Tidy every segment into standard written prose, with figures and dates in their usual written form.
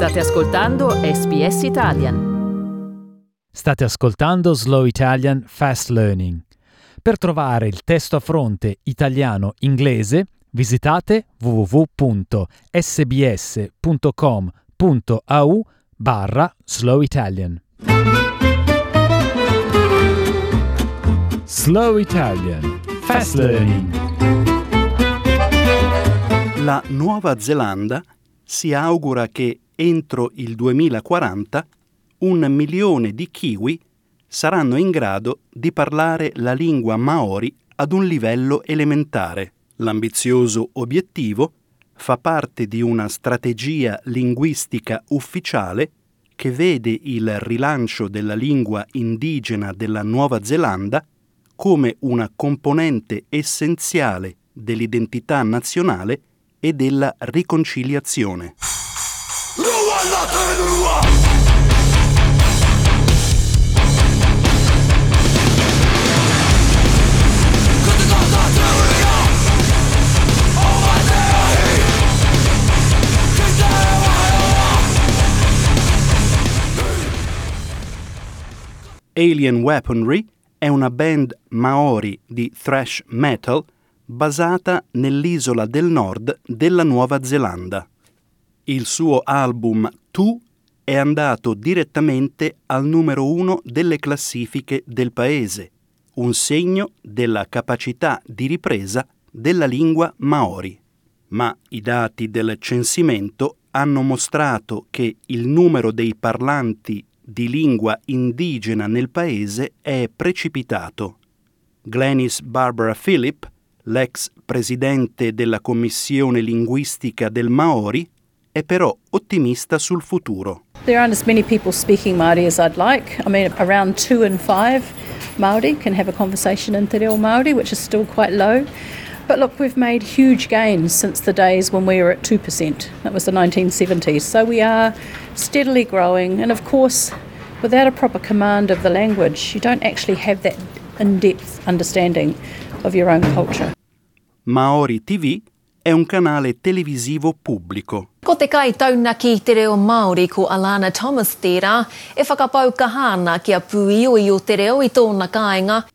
State ascoltando SBS Italian. State ascoltando Slow Italian Fast Learning. Per trovare il testo a fronte italiano-inglese, visitate www.sbs.com.au/Slow Italian. Slow Italian Fast Learning. La Nuova Zelanda si augura che entro il 2040 $1 milione di kiwi saranno in grado di parlare la lingua maori ad un livello elementare. L'ambizioso obiettivo fa parte di una strategia linguistica ufficiale che vede il rilancio della lingua indigena della Nuova Zelanda come una componente essenziale dell'identità nazionale e della riconciliazione. Alien Weaponry è una band maori di thrash metal basata nell'isola del nord della Nuova Zelanda. Il suo album Tu è andato direttamente al numero 1 delle classifiche del paese, un segno della capacità di ripresa della lingua maori. Ma i dati del censimento hanno mostrato che il numero dei parlanti di lingua indigena nel paese è precipitato. Glenis Barbara Phillip, l'ex presidente della Commissione Linguistica del Maori, è però ottimista sul futuro. There aren't as many people speaking Maori as I'd like. I mean, around 2 in 5 Maori can have a conversation in Te Reo Maori, which is still quite low. But look, we've made huge gains since the days when we were at 2%. That was the 1970s. So we are steadily growing. And of course, without a proper command of the language, you don't actually have that in-depth understanding of your own culture. Maori TV è un canale televisivo pubblico. Ko te kai tauna ki Te Reo Māori ko Alana Thomas tērā, e whakapau kahana kia puioi o Te Reo i tōna kāinga.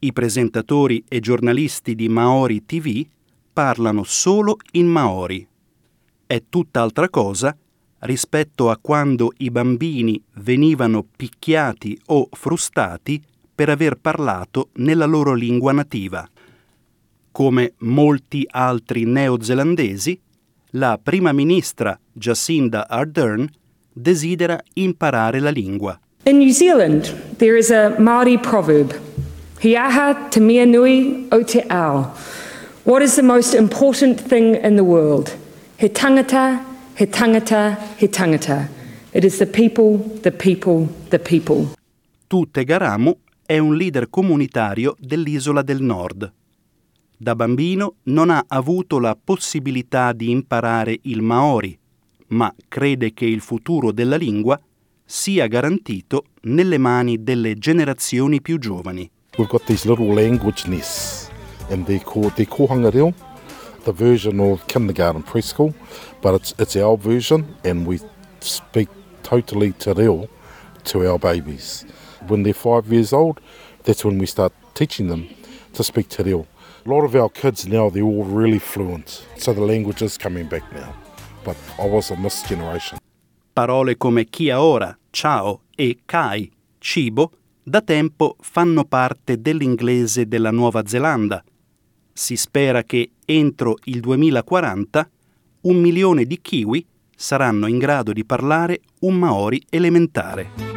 I presentatori e giornalisti di Maori TV parlano solo in Maori. È tutt'altra cosa rispetto a quando i bambini venivano picchiati o frustati per aver parlato nella loro lingua nativa. Come molti altri neozelandesi, la prima ministra Jacinda Ardern desidera imparare la lingua. In New Zealand there is a Māori proverb, hiaha te mea nui o te ao. What is the most important thing in the world? He tangata, he tangata, he tangata. It is the people, the people, the people. Tūtegaramu è un leader comunitario dell'isola del nord. Da bambino non ha avuto la possibilità di imparare il Maori, ma crede che il futuro della lingua sia garantito nelle mani delle generazioni più giovani. We've got these little language nests, and they're called the Kohanga Reo, the version of kindergarten preschool, but it's our version, and we speak totally Te Reo to our babies. When they're 5 years old, that's when we start teaching them to speak Te Reo. A lot of our kids now, they're all really fluent, so the language is coming back now, but I was a missed generation. Parole come kia ora, ciao e kai, cibo, da tempo fanno parte dell'inglese della Nuova Zelanda. Si spera che entro il 2040 $1 milione di kiwi saranno in grado di parlare un Maori elementare.